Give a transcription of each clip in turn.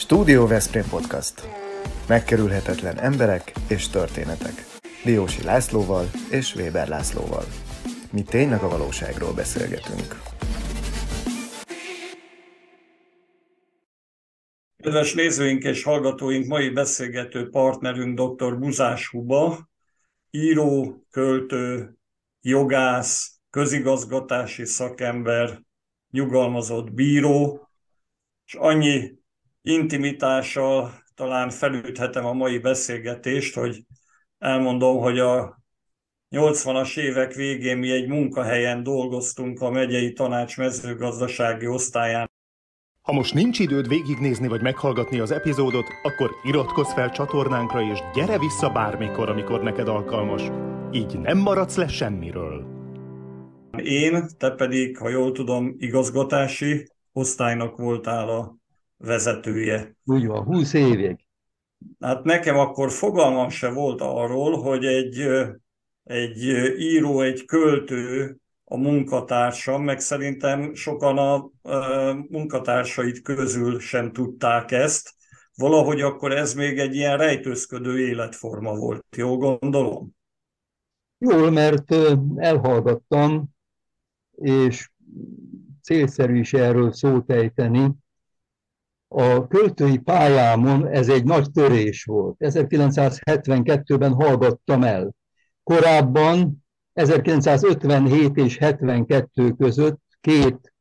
Stúdió Veszprém podcast. Megkerülhetetlen emberek és történetek. Diósi Lászlóval és Weber Lászlóval. Mi tényleg a valóságról beszélgetünk. Kedves nézőink és hallgatóink, mai beszélgető partnerünk dr. Buzás Huba, író, költő, jogász, közigazgatási szakember, nyugalmazott bíró, és annyi intimitással talán felüthetem a mai beszélgetést, hogy elmondom, hogy a 80-as évek végén mi egy munkahelyen dolgoztunk a megyei tanács mezőgazdasági osztályán. Ha most nincs időd végignézni vagy meghallgatni az epizódot, akkor iratkozz fel csatornánkra és gyere vissza bármikor, amikor neked alkalmas. Így nem maradsz le semmiről. Én, te pedig, ha jól tudom, igazgatási osztálynak voltál a vezetője. Úgy van, 20 évig. Hát nekem akkor fogalmam se volt arról, hogy egy író, egy költő a munkatársam, meg szerintem sokan a munkatársait közül sem tudták ezt. Valahogy akkor ez még egy ilyen rejtőzködő életforma volt, jól gondolom? Jól, mert elhallgattam, és célszerű is erről szót ejteni. A költői pályámon ez egy nagy törés volt. 1972-ben hallgattam el. Korábban 1957 és 72 között két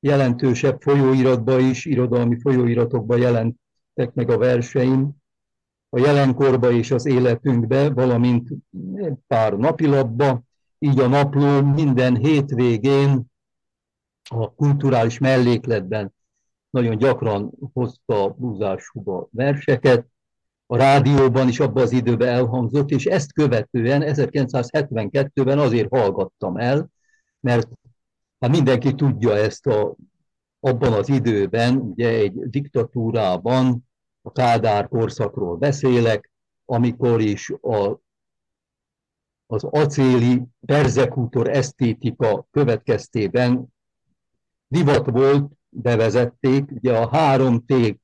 jelentősebb folyóiratban is, irodalmi folyóiratokban jelentek meg a verseim, a Jelenkorba és az Életünkbe, valamint pár napilapba, így a napló minden hétvégén a kulturális mellékletben nagyon gyakran hozta Buzás Huba verseket, a rádióban is abban az időben elhangzott, és ezt követően 1972-ben azért hallgattam el, mert hát mindenki tudja ezt abban az időben, ugye egy diktatúrában, a Kádár korszakról beszélek, amikor is az acéli perzekútor esztétika következtében divat volt, bevezették, ugye a 3T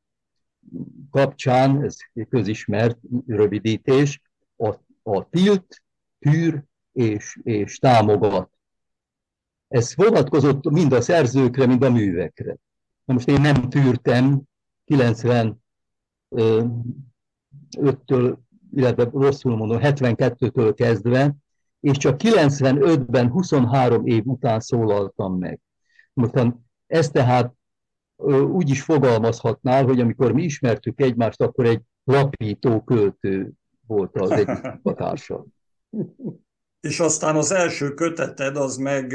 kapcsán, ez közismert rövidítés, a tilt, tűr és támogat. Ez vonatkozott mind a szerzőkre, mind a művekre. Na most én nem tűrtem 95-től, illetve rosszul mondom, 72-től kezdve, és csak 95-ben, 23 év után szólaltam meg. Most ez tehát úgy is fogalmazhatnál, hogy amikor mi ismertük egymást, akkor egy lapító költő volt az egyik munkatársam. És aztán az első köteted az meg...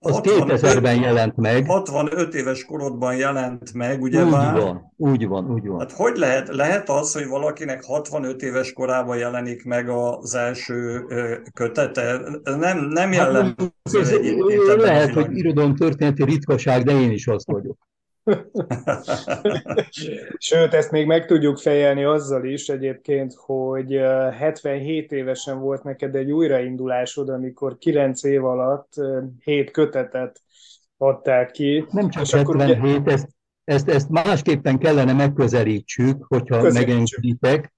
Az 2000-ben jelent meg. 65 éves korodban jelent meg, ugye úgy már? Úgy van. Hát hogy lehet az, hogy valakinek 65 éves korában jelenik meg az első kötete? Nem jelent. Hát, az lehet, hogy irodalom történeti ritkaság, de én is azt vagyok. Sőt, ezt még meg tudjuk fejelni azzal is egyébként, hogy 77 évesen volt neked egy újraindulásod, amikor 9 év alatt 7 kötetet adtál ki. Nem csak 77, ugye... ezt másképpen kellene megközelítsük, hogyha megengeditek,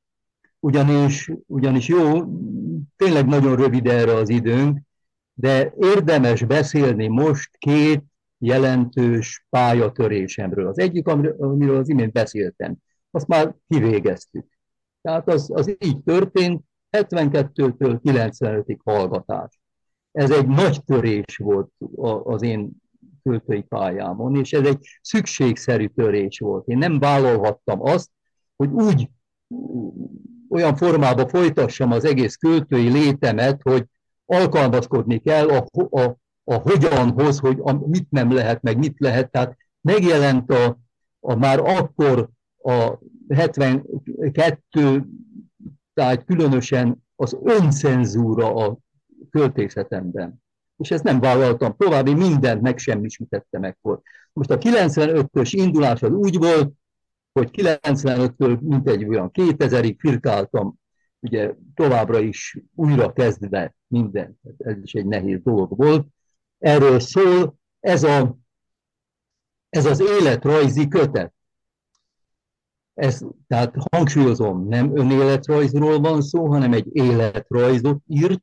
ugyanis jó, tényleg nagyon rövid erre az időnk, de érdemes beszélni most két jelentős pályatörésemről. Az egyik, amiről az imént beszéltem, azt már kivégeztük. Tehát az így történt, 72-től 95-ig hallgatás. Ez egy nagy törés volt az én költői pályámon, és ez egy szükségszerű törés volt. Én nem vállalhattam azt, hogy úgy olyan formába folytassam az egész költői létemet, hogy alkalmazkodni kell a hogyanhoz, hogy mit nem lehet, meg mit lehet. Tehát megjelent már akkor a 72, tehát különösen az öncenzúra a költészetemben. És ezt nem vállaltam tovább, én mindent megsemmisítettem ekkor. Most a 95-ös indulás az úgy volt, hogy 95-től mintegy olyan 2000-ig firkáltam, ugye továbbra is újra kezdve mindent. Ez is egy nehéz dolog volt. Erről szól ez az életrajzi kötet. Ez, tehát hangsúlyozom, nem önéletrajzról van szó, hanem egy életrajzot írt,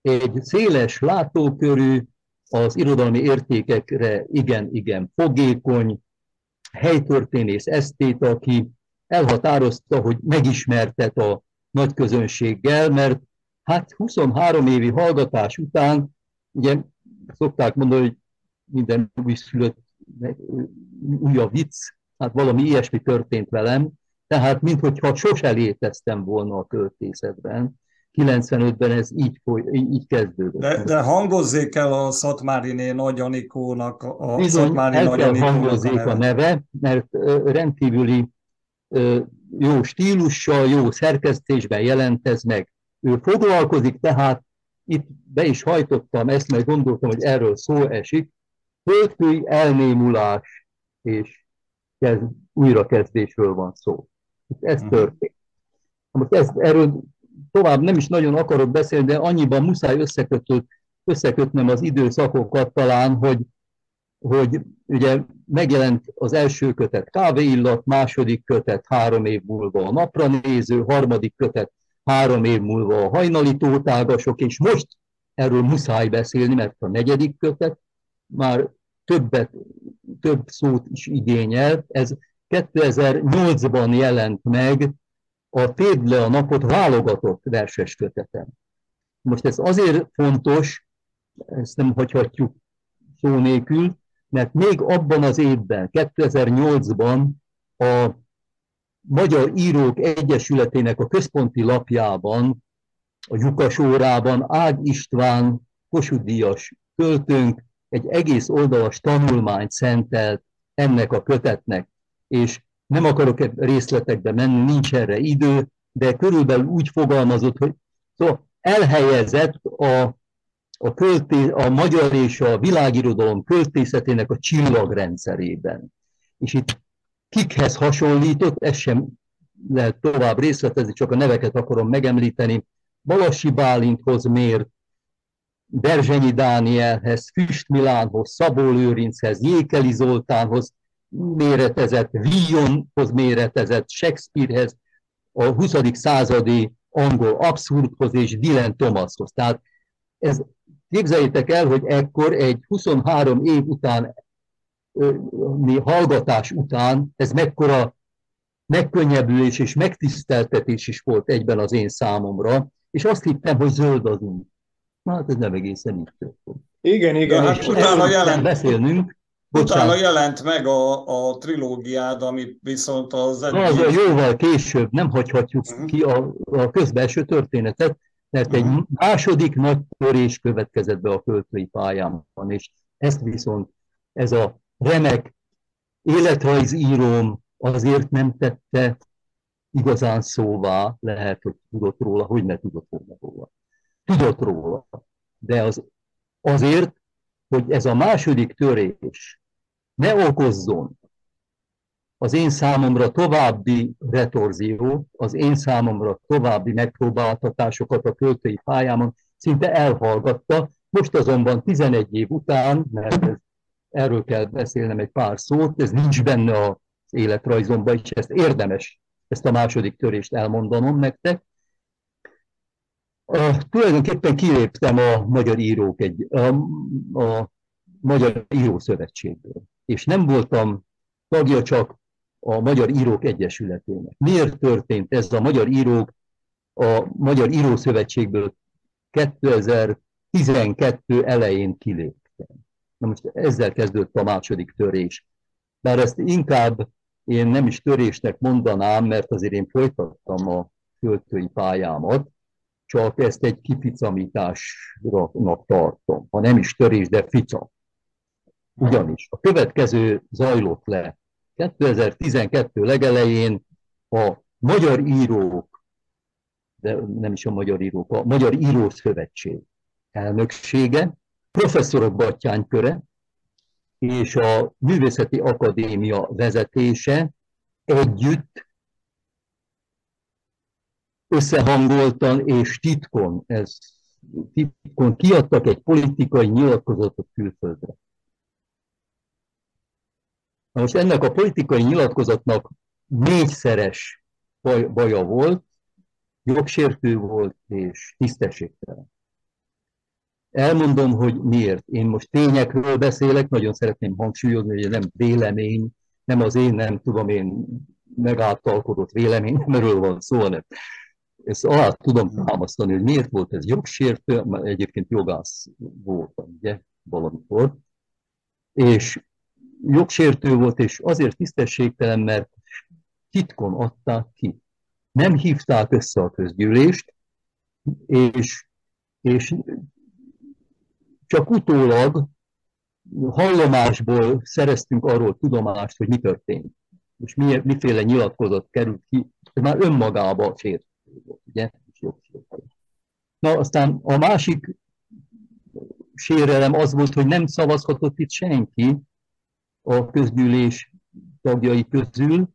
egy széles látókörű, az irodalmi értékekre igen-igen fogékony, helytörténész esztéta, aki elhatározta, hogy megismertet a nagy közönséggel, mert hát 23 évi hallgatás után, ugye szokták mondani, hogy minden újszülött újabb vicc, hát valami ilyesmi történt velem, tehát minthogyha sose léteztem volna a költészetben. 95-ben ez így kezdődött. De hangozzék el a Szatmáriné Nagy Anikónak a hangozzék a neve, mert rendkívüli jó stílussal, jó szerkesztésben jelentez meg. Ő foglalkozik, tehát itt be is hajtottam ezt, mert gondoltam, hogy erről szó esik. Földkői elnémulás és újrakezdésről van szó. Ez történt. Most erről tovább nem is nagyon akarok beszélni, de annyiban muszáj összekötnöm az időszakokat talán, hogy ugye megjelent az első kötet Kávéillat, második kötet 3 év múlva a Napra néző, harmadik kötet 3 év múlva a Hajnali tótágasok, és most erről muszáj beszélni, mert a negyedik kötet már több szót is igényel. Ez 2008-ban jelent meg a Tédd le a napot válogatott verses kötetem. Most ez azért fontos, ezt nem hagyhatjuk szó nélkül, mert még abban az évben, 2008-ban a Magyar Írók Egyesületének a központi lapjában, a lyukas órában Ág István, Kossuth-díjas költőnk egy egész oldalas tanulmányt szentelt ennek a kötetnek, és nem akarok részletekbe menni, nincs erre idő, de körülbelül úgy fogalmazott, hogy szóval elhelyezett a magyar és a világirodalom költészetének a csillagrendszerében. És itt kikhez hasonlított, ezt sem lehet tovább részletezni, csak a neveket akarom megemlíteni. Balassi Bálinthoz mért, Berzsenyi Dánielhez, Füst Milánhoz, Szabó Lőrinchez, Jékeli Zoltánhoz méretezett, Villonhoz méretezett, Shakespearehez, a 20. századi angol abszurdhoz és Dylan Thomashoz. Tehát ez, képzeljétek el, hogy ekkor egy 23 év után, hallgatás után ez mekkora megkönnyebbülés és megtiszteltetés is volt egyben az én számomra, és azt hittem, hogy zöld az út. Hát ez nem egészen így történt. Igen, de hát utána beszélnünk. Utána jelent meg a trilógiád, amit viszont az eddig... Jóval később, nem hagyhatjuk ki a közbelső történetet, mert egy második nagy törés következett be a költői pályámban, és ezt viszont ez a remek életrajzíróm azért nem tette igazán szóvá, lehet, hogy tudott róla, hogy ne tudott róla. Tudott róla, de azért, hogy ez a második törés ne okozzon az én számomra további retorziót, az én számomra további megpróbáltatásokat a költői pályámon, szinte elhallgatta. Most azonban 11 év után, mert erről kell beszélnem egy pár szót, ez nincs benne az életrajzomban, és ezt érdemes, ezt a második törést elmondanom nektek. Tulajdonképpen kiléptem a Magyar Írószövetségből, és nem voltam tagja csak a Magyar Írók Egyesületének. Miért történt ez? A Magyar Írók a Magyar Írószövetségből 2012 elején kiléptem. Na most ezzel kezdődött a második törés. Bár ezt inkább én nem is törésnek mondanám, mert azért én folytattam a költői pályámat, csak ezt egy kificamításnak tartom, ha nem is törés, de fica. Ugyanis a következő zajlott le 2012 legelején a Magyar Írók, de nem is a Magyar Írók, a Magyar Írószövetség elnöksége, professzorok Battyány Köre és a Művészeti Akadémia vezetése együtt összehangoltan és titkon kiadtak egy politikai nyilatkozatot külföldre. Na most ennek a politikai nyilatkozatnak négyszeres baja volt, jogsértő volt és tisztességtelen. Elmondom, hogy miért. Én most tényekről beszélek, nagyon szeretném hangsúlyozni, hogy ez nem vélemény, nem az én, nem tudom én megáltalkodott vélemény, nem erről van szó, hanem ezt alá tudom támasztani, hogy miért volt ez jogsértő, mert egyébként jogász voltam, ugye, valamikor. És jogsértő volt, és azért tisztességtelen, mert titkon adták ki. Nem hívták össze a közgyűlést, és csak utólag hallomásból szereztünk arról tudomást, hogy mi történt, és miféle nyilatkozat került ki, ez már önmagában sértő volt, ugye? Na, aztán a másik sérelem az volt, hogy nem szavazhatott itt senki a közgyűlés tagjai közül,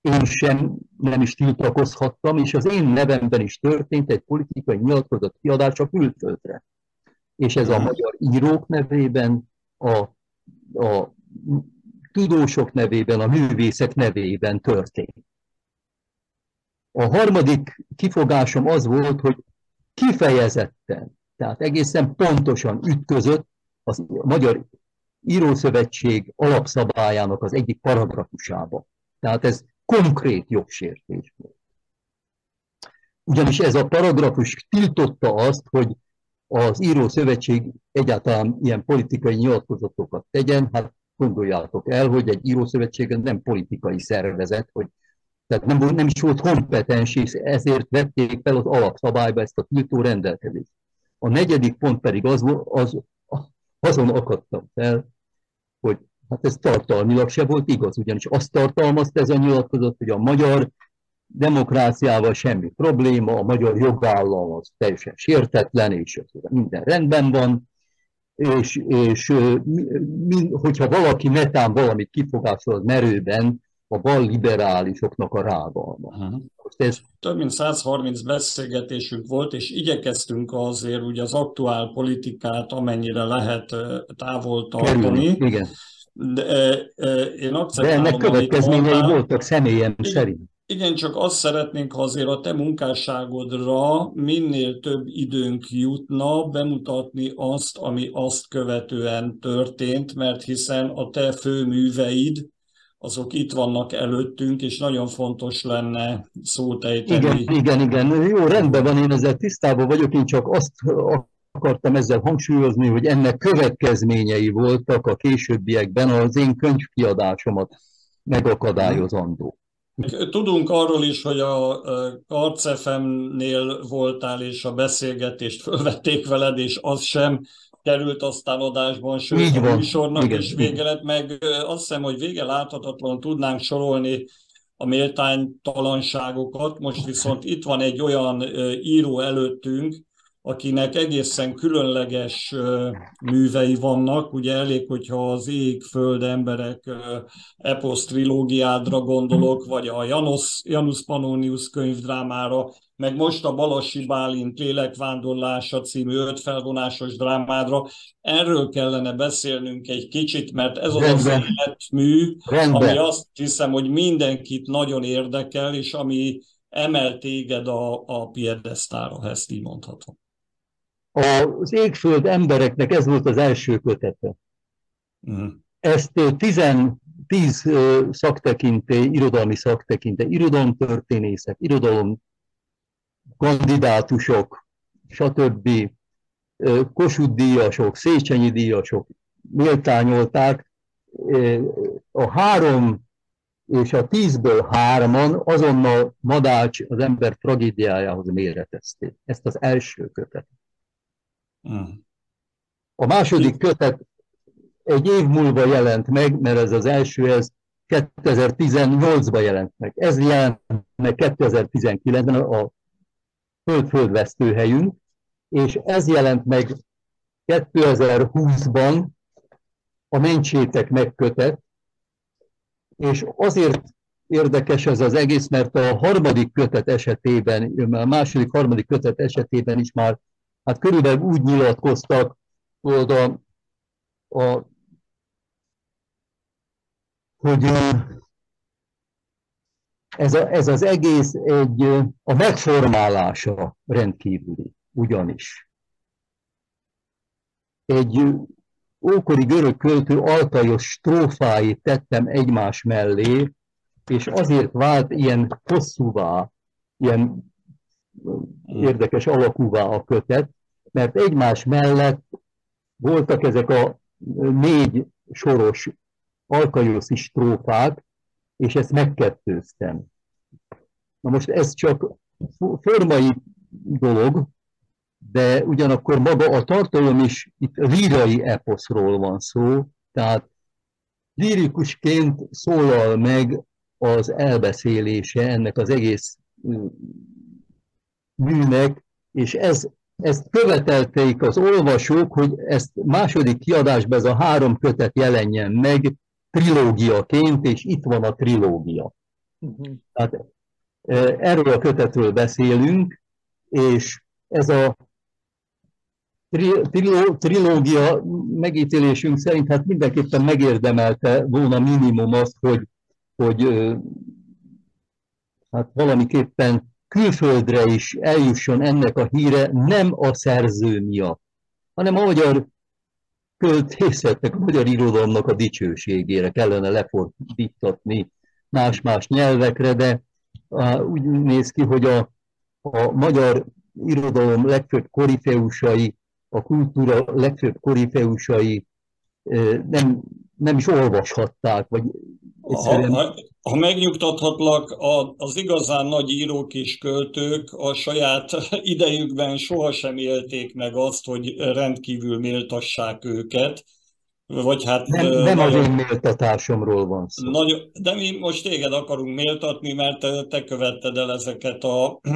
én sem, nem is tiltakozhattam, és az én nevemben is történt egy politikai nyilatkozat kiadás a külföldre. És ez a magyar írók nevében, a tudósok nevében, a művészek nevében történt. A harmadik kifogásom az volt, hogy kifejezetten, tehát egészen pontosan ütközött az Magyar Írószövetség alapszabályának az egyik paragrafusába. Tehát ez konkrét jogsértés volt. Ugyanis ez a paragrafus tiltotta azt, hogy az Írószövetség egyáltalán ilyen politikai nyilatkozatokat tegyen, hát gondoljátok el, hogy egy Írószövetség nem politikai szervezet, hogy, tehát nem is volt kompetens, és ezért vették fel az alapszabályba ezt a tiltó rendelkezést. A negyedik pont pedig azon akadtam fel, hogy hát ez tartalmilag se volt igaz, ugyanis azt tartalmazta ez a nyilatkozat, hogy a magyar demokráciával semmi probléma, a magyar jogállam az teljesen sértetlen, és minden rendben van, és hogyha valaki netán valamit kifogásol az merőben, a bal liberálisoknak a rágalma. Több mint 130 beszélgetésünk volt, és igyekeztünk azért ugye az aktuál politikát amennyire lehet távol tartani. Igen. De ennek következményei voltak személyem szerint. Igen, csak azt szeretnénk, ha azért a te munkásságodra minél több időnk jutna bemutatni azt, ami azt követően történt, mert hiszen a te főműveid, azok itt vannak előttünk, és nagyon fontos lenne szót ejteni. Igen. Jó, rendben van, én ezzel tisztában vagyok, én csak azt akartam ezzel hangsúlyozni, hogy ennek következményei voltak a későbbiekben az én könyvkiadásomat megakadályozandó. Tudunk arról is, hogy a Karcefemnél voltál, és a beszélgetést fölvették veled, és az sem került aztán adásban, sőt a műsornak is vége lett, meg azt hiszem, hogy vége láthatatlan tudnánk sorolni a méltánytalanságokat. Most viszont itt van egy olyan író előttünk, akinek egészen különleges művei vannak, ugye elég, hogyha az Ég-föld emberek eposz trilógiádra gondolok, vagy a Janus Pannonius könyvdrámára, meg most a Balassi Bálint Lélekvándorlása című 5 felvonásos drámádra. Erről kellene beszélnünk egy kicsit, mert ez az az életmű, ami azt hiszem, hogy mindenkit nagyon érdekel, és ami emel téged a piedesztára, ha ezt így mondhatom. Az Ég-föld embereknek ez volt az első kötete. Ezt 10 szaktekintély, irodalmi szaktekintély, irodalomtörténészek, irodalomkandidátusok, stb. Kossuth-díjasok, Széchenyi-díjasok méltányolták. A 3 és a 10-ből 3-an azonnal Madács az ember tragédiájához méretezték. Ezt az első kötetet. A második kötet egy év múlva jelent meg, mert ez az első, ez 2018-ban jelent meg. Ez jelent meg 2019-ben a földvesztőhelyünk, és ez jelent meg 2020-ban a Mencsétek megkötet, és azért érdekes ez az egész, mert a harmadik kötet esetében, a második-harmadik kötet esetében is már hát körülbelül úgy nyilatkoztak, hogy Ez az egész a megformálása rendkívüli, ugyanis. Egy ókori görög költő altajos strófáit tettem egymás mellé, és azért vált ilyen hosszúvá, ilyen érdekes alakúvá a kötet, mert egymás mellett voltak ezek a 4 soros alkajoszi strófák, és ezt megkettőztem. Na most ez csak formai dolog, de ugyanakkor maga a tartalom is, itt lírai eposzról van szó, tehát lírikusként szólal meg az elbeszélése ennek az egész műnek, és ezt követelték az olvasók, hogy ezt második kiadásban ez a 3 kötet jelenjen meg trilógiaként, és itt van a trilógia. Tehát erről a kötetről beszélünk, és ez a trilógia megítélésünk szerint hát mindenképpen megérdemelte volna minimum azt, hogy hát valamiképpen külföldre is eljusson ennek a híre, nem a szerző miatt, hanem a magyar költészetnek, a magyar irodalomnak a dicsőségére kellene lefordítani más-más nyelvekre, de úgy néz ki, hogy a magyar irodalom legfőbb korifeusai, a kultúra legfőbb korifeusai nem is olvashatták, vagy ha megnyugtathatlak, az igazán nagy írók és költők a saját idejükben sohasem élték meg azt, hogy rendkívül méltassák őket. Vagy hát, nem az én méltatásomról van szó. De mi most téged akarunk méltatni, mert te követted el ezeket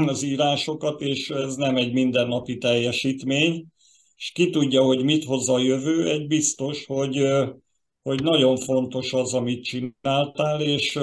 az írásokat, és ez nem egy mindennapi teljesítmény. És ki tudja, hogy mit hoz a jövő, egy biztos, hogy nagyon fontos az, amit csináltál, és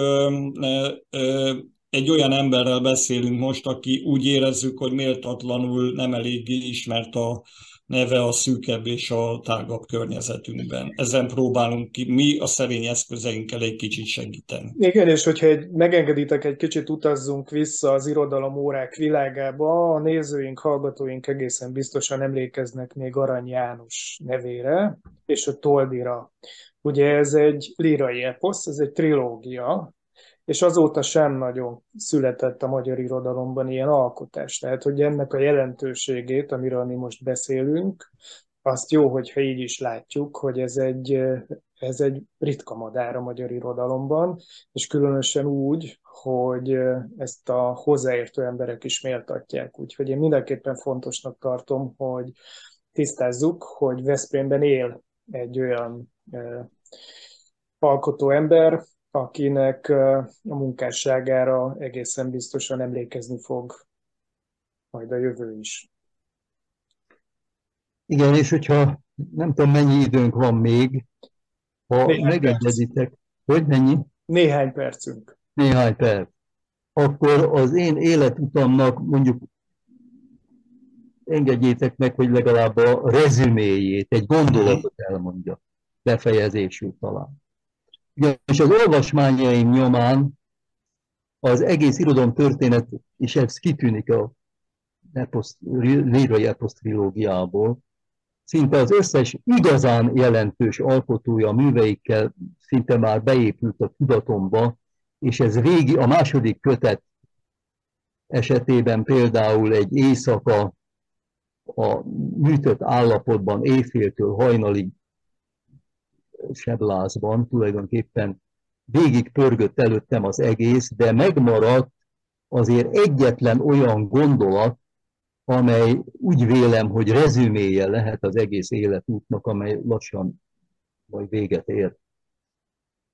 egy olyan emberrel beszélünk most, aki úgy érezzük, hogy méltatlanul nem eléggé ismert a neve a szűkebb és a tágabb környezetünkben. Ezen próbálunk mi a szerény eszközeinkkel egy kicsit segíteni. Igen, és hogyha megengeditek, egy kicsit utazzunk vissza az irodalom órák világába, a nézőink, hallgatóink egészen biztosan emlékeznek még Arany János nevére, és a Toldira. Ugye ez egy lírai eposz, ez egy trilógia, és azóta sem nagyon született a magyar irodalomban ilyen alkotás. Tehát, hogy ennek a jelentőségét, amiről mi most beszélünk, azt jó, hogyha így is látjuk, hogy ez egy ritka madár a magyar irodalomban, és különösen úgy, hogy ezt a hozzáértő emberek is méltatják. Úgyhogy én mindenképpen fontosnak tartom, hogy tisztázzuk, hogy Veszprémben él egy olyan alkotó ember, akinek a munkásságára egészen biztosan emlékezni fog majd a jövő is. Igen, és hogyha nem tudom, mennyi időnk van még, ha megegyezitek, hogy mennyi? Néhány percünk. Néhány perc. Akkor az én életutamnak mondjuk engedjétek meg, hogy legalább a rezüméjét, egy gondolatot elmondja befejezésül talán. És az olvasmányaim nyomán az egész irodalomtörténet, és ez kitűnik a lírai eposz trilógiából, szinte az összes igazán jelentős alkotója a műveikkel szinte már beépült a tudatomba, és ez régi, a második kötet esetében például egy éjszaka a műtött állapotban éjféltől hajnalig seblázban tulajdonképpen végig pörgött előttem az egész, de megmaradt azért egyetlen olyan gondolat, amely úgy vélem, hogy rezüméje lehet az egész életútnak, amely lassan majd véget ér.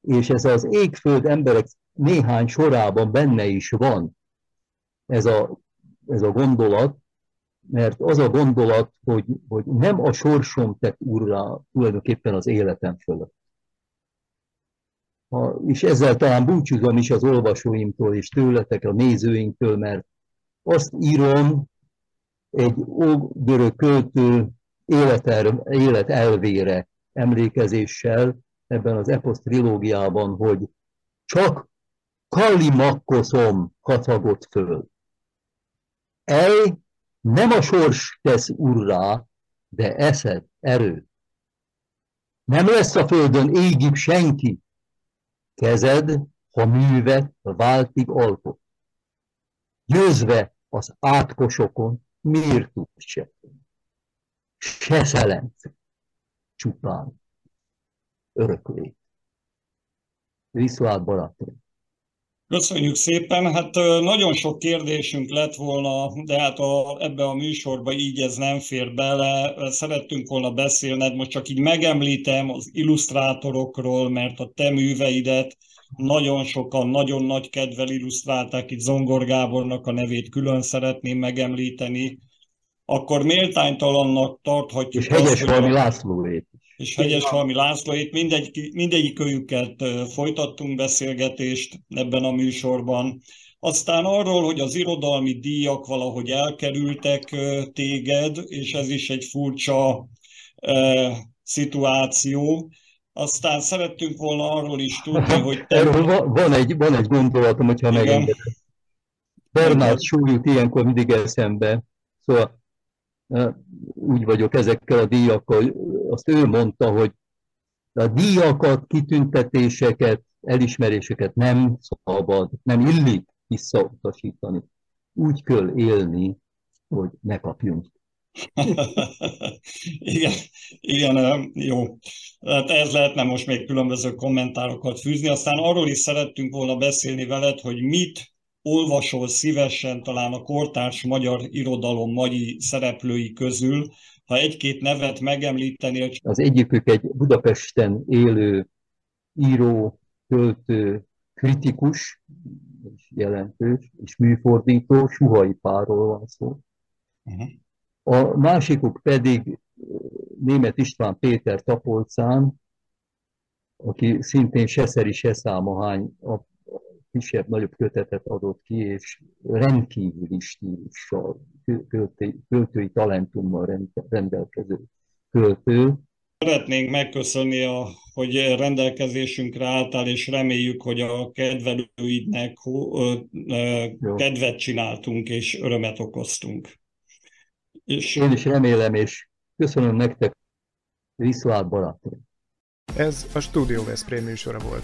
És ez az Égföld emberek néhány sorában benne is van ez a gondolat, mert az a gondolat, hogy nem a sorsom tett urrá tulajdonképpen az életem fölött. És ezzel talán búcsúzom is az olvasóimtól és tőletek, a nézőinktől, mert azt írom egy görög költő életelvére emlékezéssel ebben az eposz trilógiában, hogy csak kallimakkoszom kacagott föl. Ej, nem a sors tesz urrá, de eszed erő. Nem lesz a földön égibb senki, kezed, ha művet váltig alkot. Győzve az átkosokon mértük se. Se szelent, csupán öröklét. Viszlát, barátom! Köszönjük szépen! Hát nagyon sok kérdésünk lett volna, de hát ebbe a műsorba így ez nem fér bele. Szerettünk volna beszélned, most csak így megemlítem az illusztrátorokról, mert a te műveidet nagyon sokan, nagyon nagy kedvel illusztrálták, itt Zongor Gábornak a nevét külön szeretném megemlíteni. Akkor méltánytalannak tarthatjuk... És Hegyes Halmi Lászlóét. És Hegyes Halmi Lászlóét, mindegyikőjüket folytattunk beszélgetést ebben a műsorban. Aztán arról, hogy az irodalmi díjak valahogy elkerültek téged, és ez is egy furcsa szituáció. Aztán szerettünk volna arról is tudni, hogy... Te... Erről van egy gondolatom, hogyha megengedem. Bernát súly jut ilyenkor mindig eszembe. Szóval úgy vagyok ezekkel a díjakkal, azt ő mondta, hogy a díjakat, kitüntetéseket, elismeréseket nem szabad, nem illik visszautasítani. Úgy kell élni, hogy ne kapjunk. Igen, igen, jó. Hát ez lehetne most még különböző kommentárokat fűzni. Aztán arról is szerettünk volna beszélni veled, hogy mit olvasol szívesen talán a kortárs magyar irodalom mai szereplői közül, ha egy-két nevet megemlítenél. Az egyikük egy Budapesten élő író, költő, kritikus, és jelentős, és műfordító, Suhai Pálról van szó. A másikuk pedig Német István Péter Tapolcán, aki szintén se szeri, se számahány a kisebb-nagyobb kötetet adott ki, és rendkívüli stílussal, költői talentummal rendelkező költő. Szeretnénk megköszönni, hogy rendelkezésünkre álltál, és reméljük, hogy a kedvelőidnek kedvet csináltunk, és örömet okoztunk. És... Én is remélem, és köszönöm nektek, viszlát barátom! Ez a Stúdió Veszprém műsora volt.